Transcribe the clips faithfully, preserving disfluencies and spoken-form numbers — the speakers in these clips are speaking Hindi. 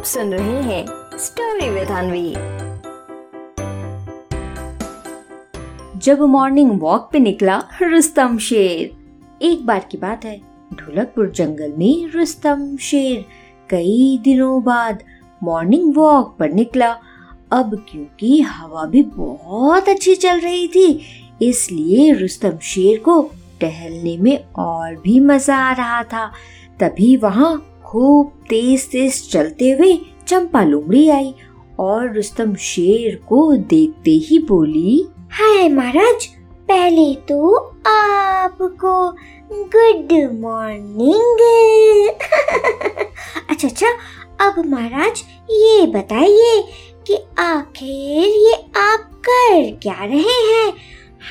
आप सुन रहे हैं स्टोरी विद अनवी। जब मॉर्निंग वॉक पे निकला रुस्तम शेर। एक बार की बात है, ढोलकपुर जंगल में रुस्तम शेर कई दिनों बाद मॉर्निंग वॉक पर निकला। अब क्योंकि हवा भी बहुत अच्छी चल रही थी, इसलिए रुस्तम शेर को टहलने में और भी मजा आ रहा था। तभी वहाँ खूब तेज तेज चलते हुए चंपा लोमड़ी आई और रुस्तम शेर को देखते ही बोली, हाय महाराज, पहले तो आपको गुड मॉर्निंग। अच्छा अच्छा अब महाराज ये बताइए कि आखिर ये आप कर क्या रहे हैं।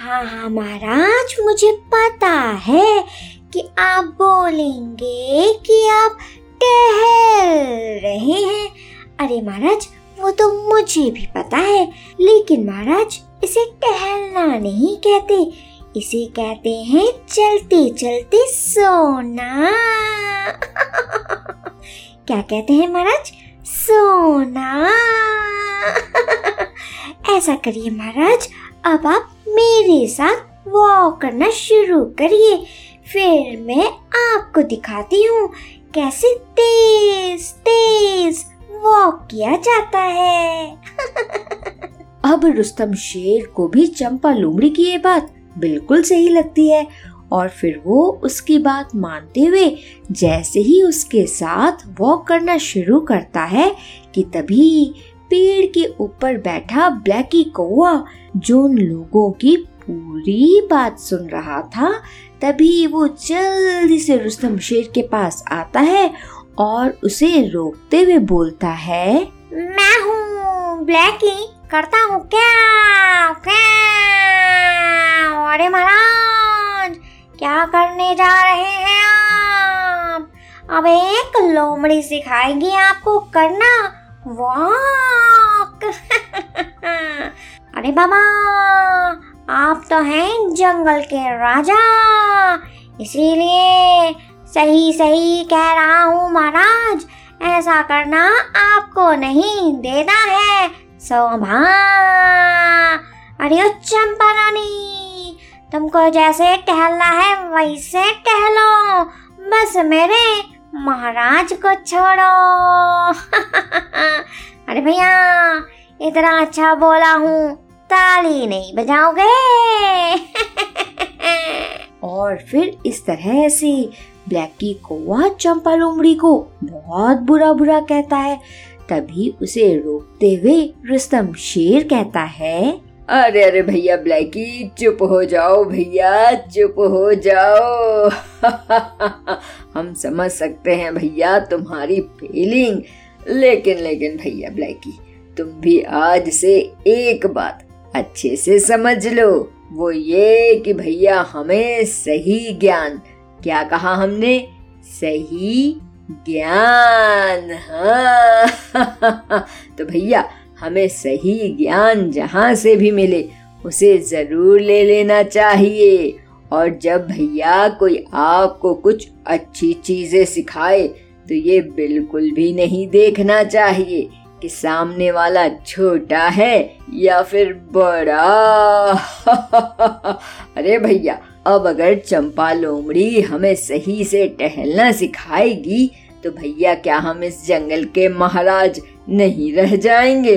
हाँ हाँ महाराज, मुझे पता है कि आप बोलेंगे कि आप टहल रहे हैं। अरे महाराज, वो तो मुझे भी पता है, लेकिन महाराज इसे टहलना नहीं कहते, इसे कहते हैं चलते चलते सोना। क्या कहते हैं महाराज? सोना। ऐसा करिए महाराज, अब आप मेरे साथ वॉक करना शुरू करिए, फिर मैं आपको दिखाती हूँ कैसे तेज तेज वॉक किया जाता है। अब रुस्तम शेर को भी चंपा लोमड़ी की ये बात बिल्कुल सही लगती है और फिर वो उसकी बात मानते हुए जैसे ही उसके साथ वॉक करना शुरू करता है कि तभी पेड़ के ऊपर बैठा ब्लैकी कौवा, जो उन लोगों की पूरी बात सुन रहा था, तभी वो जल्दी से रुस्तम शेर के पास आता है और उसे रोकते हुए बोलता है, मैं हूँ ब्लैकी, करता हूँ क्या क्या। अरे महाराज, क्या करने जा रहे हैं आप? अब एक लोमड़ी सिखाएगी आपको करना वॉक। अरे बाबा, आप तो हैं जंगल के राजा, इसीलिए सही सही कह रहा हूँ महाराज, ऐसा करना आपको नहीं देना है शोभा। अरे ओ चंपा रानी, तुमको जैसे टहलना है वैसे टहलो, बस मेरे महाराज को छोड़ो। अरे भैया, इतना अच्छा बोला हूँ, ताली नहीं बजाओगे? और फिर इस तरह से ब्लैकी कौवा चंपा लोमड़ी को बहुत बुरा बुरा कहता है। तभी उसे रोकते हुए रुस्तम शेर कहता है, अरे अरे भैया ब्लैकी, चुप हो जाओ भैया, चुप हो जाओ। हम समझ सकते हैं भैया तुम्हारी फीलिंग, लेकिन लेकिन भैया ब्लैकी, तुम भी आज से एक बात अच्छे से समझ लो, वो ये कि भैया हमें सही ज्ञान, क्या कहा हमने? सही ज्ञान। हाँ। तो भैया हमें सही ज्ञान जहाँ से भी मिले उसे जरूर ले लेना चाहिए, और जब भैया कोई आपको कुछ अच्छी चीजें सिखाए तो ये बिल्कुल भी नहीं देखना चाहिए कि सामने वाला छोटा है या फिर बड़ा। अरे भैया, अब अगर चंपा लोमड़ी हमें सही से टहलना सिखाएगी तो भैया क्या हम इस जंगल के महाराज नहीं रह जाएंगे?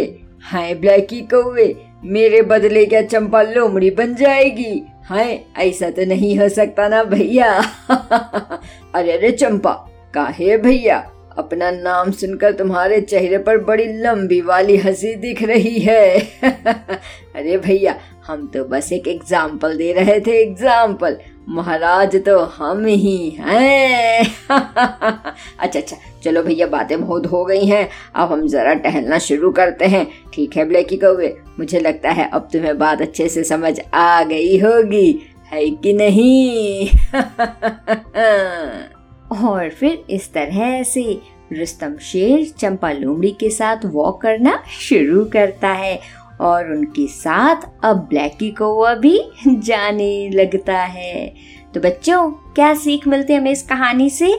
हाय ब्लैकी कौवे, मेरे बदले क्या चंपा लोमड़ी बन जाएगी? हाय, ऐसा तो नहीं हो सकता ना भैया। अरे अरे चंपा, काहे भैया अपना नाम सुनकर तुम्हारे चेहरे पर बड़ी लंबी वाली हंसी दिख रही है। अरे भैया, हम तो बस एक एग्जाम्पल दे रहे थे, एग्जाम्पल। महाराज तो हम ही हैं। अच्छा अच्छा चलो भैया, बातें बहुत हो गई हैं, अब हम जरा टहलना शुरू करते हैं, ठीक है ब्लैकी कौवे? मुझे लगता है अब तुम्हें बात अच्छे से समझ आ गई होगी, है कि नहीं? और फिर इस तरह से रुस्तम शेर चंपा लोमड़ी के साथ वॉक करना शुरू करता है और उनके साथ अब ब्लैकी कौवा भी जाने लगता है। तो बच्चों, क्या सीख मिलती है हमें इस कहानी से?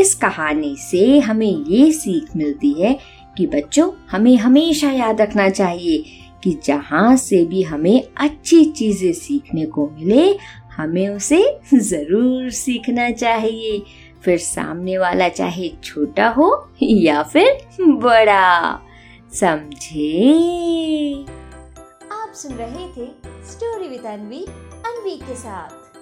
इस कहानी से हमें ये सीख मिलती है कि बच्चों हमें हमेशा याद रखना चाहिए कि जहाँ से भी हमें अच्छी चीजें सीखने को मिले हमें उसे जरूर सीखना चाहिए, फिर सामने वाला चाहे छोटा हो या फिर बड़ा। समझे? आप सुन रहे थे स्टोरी विद अनवी, अनवी के साथ।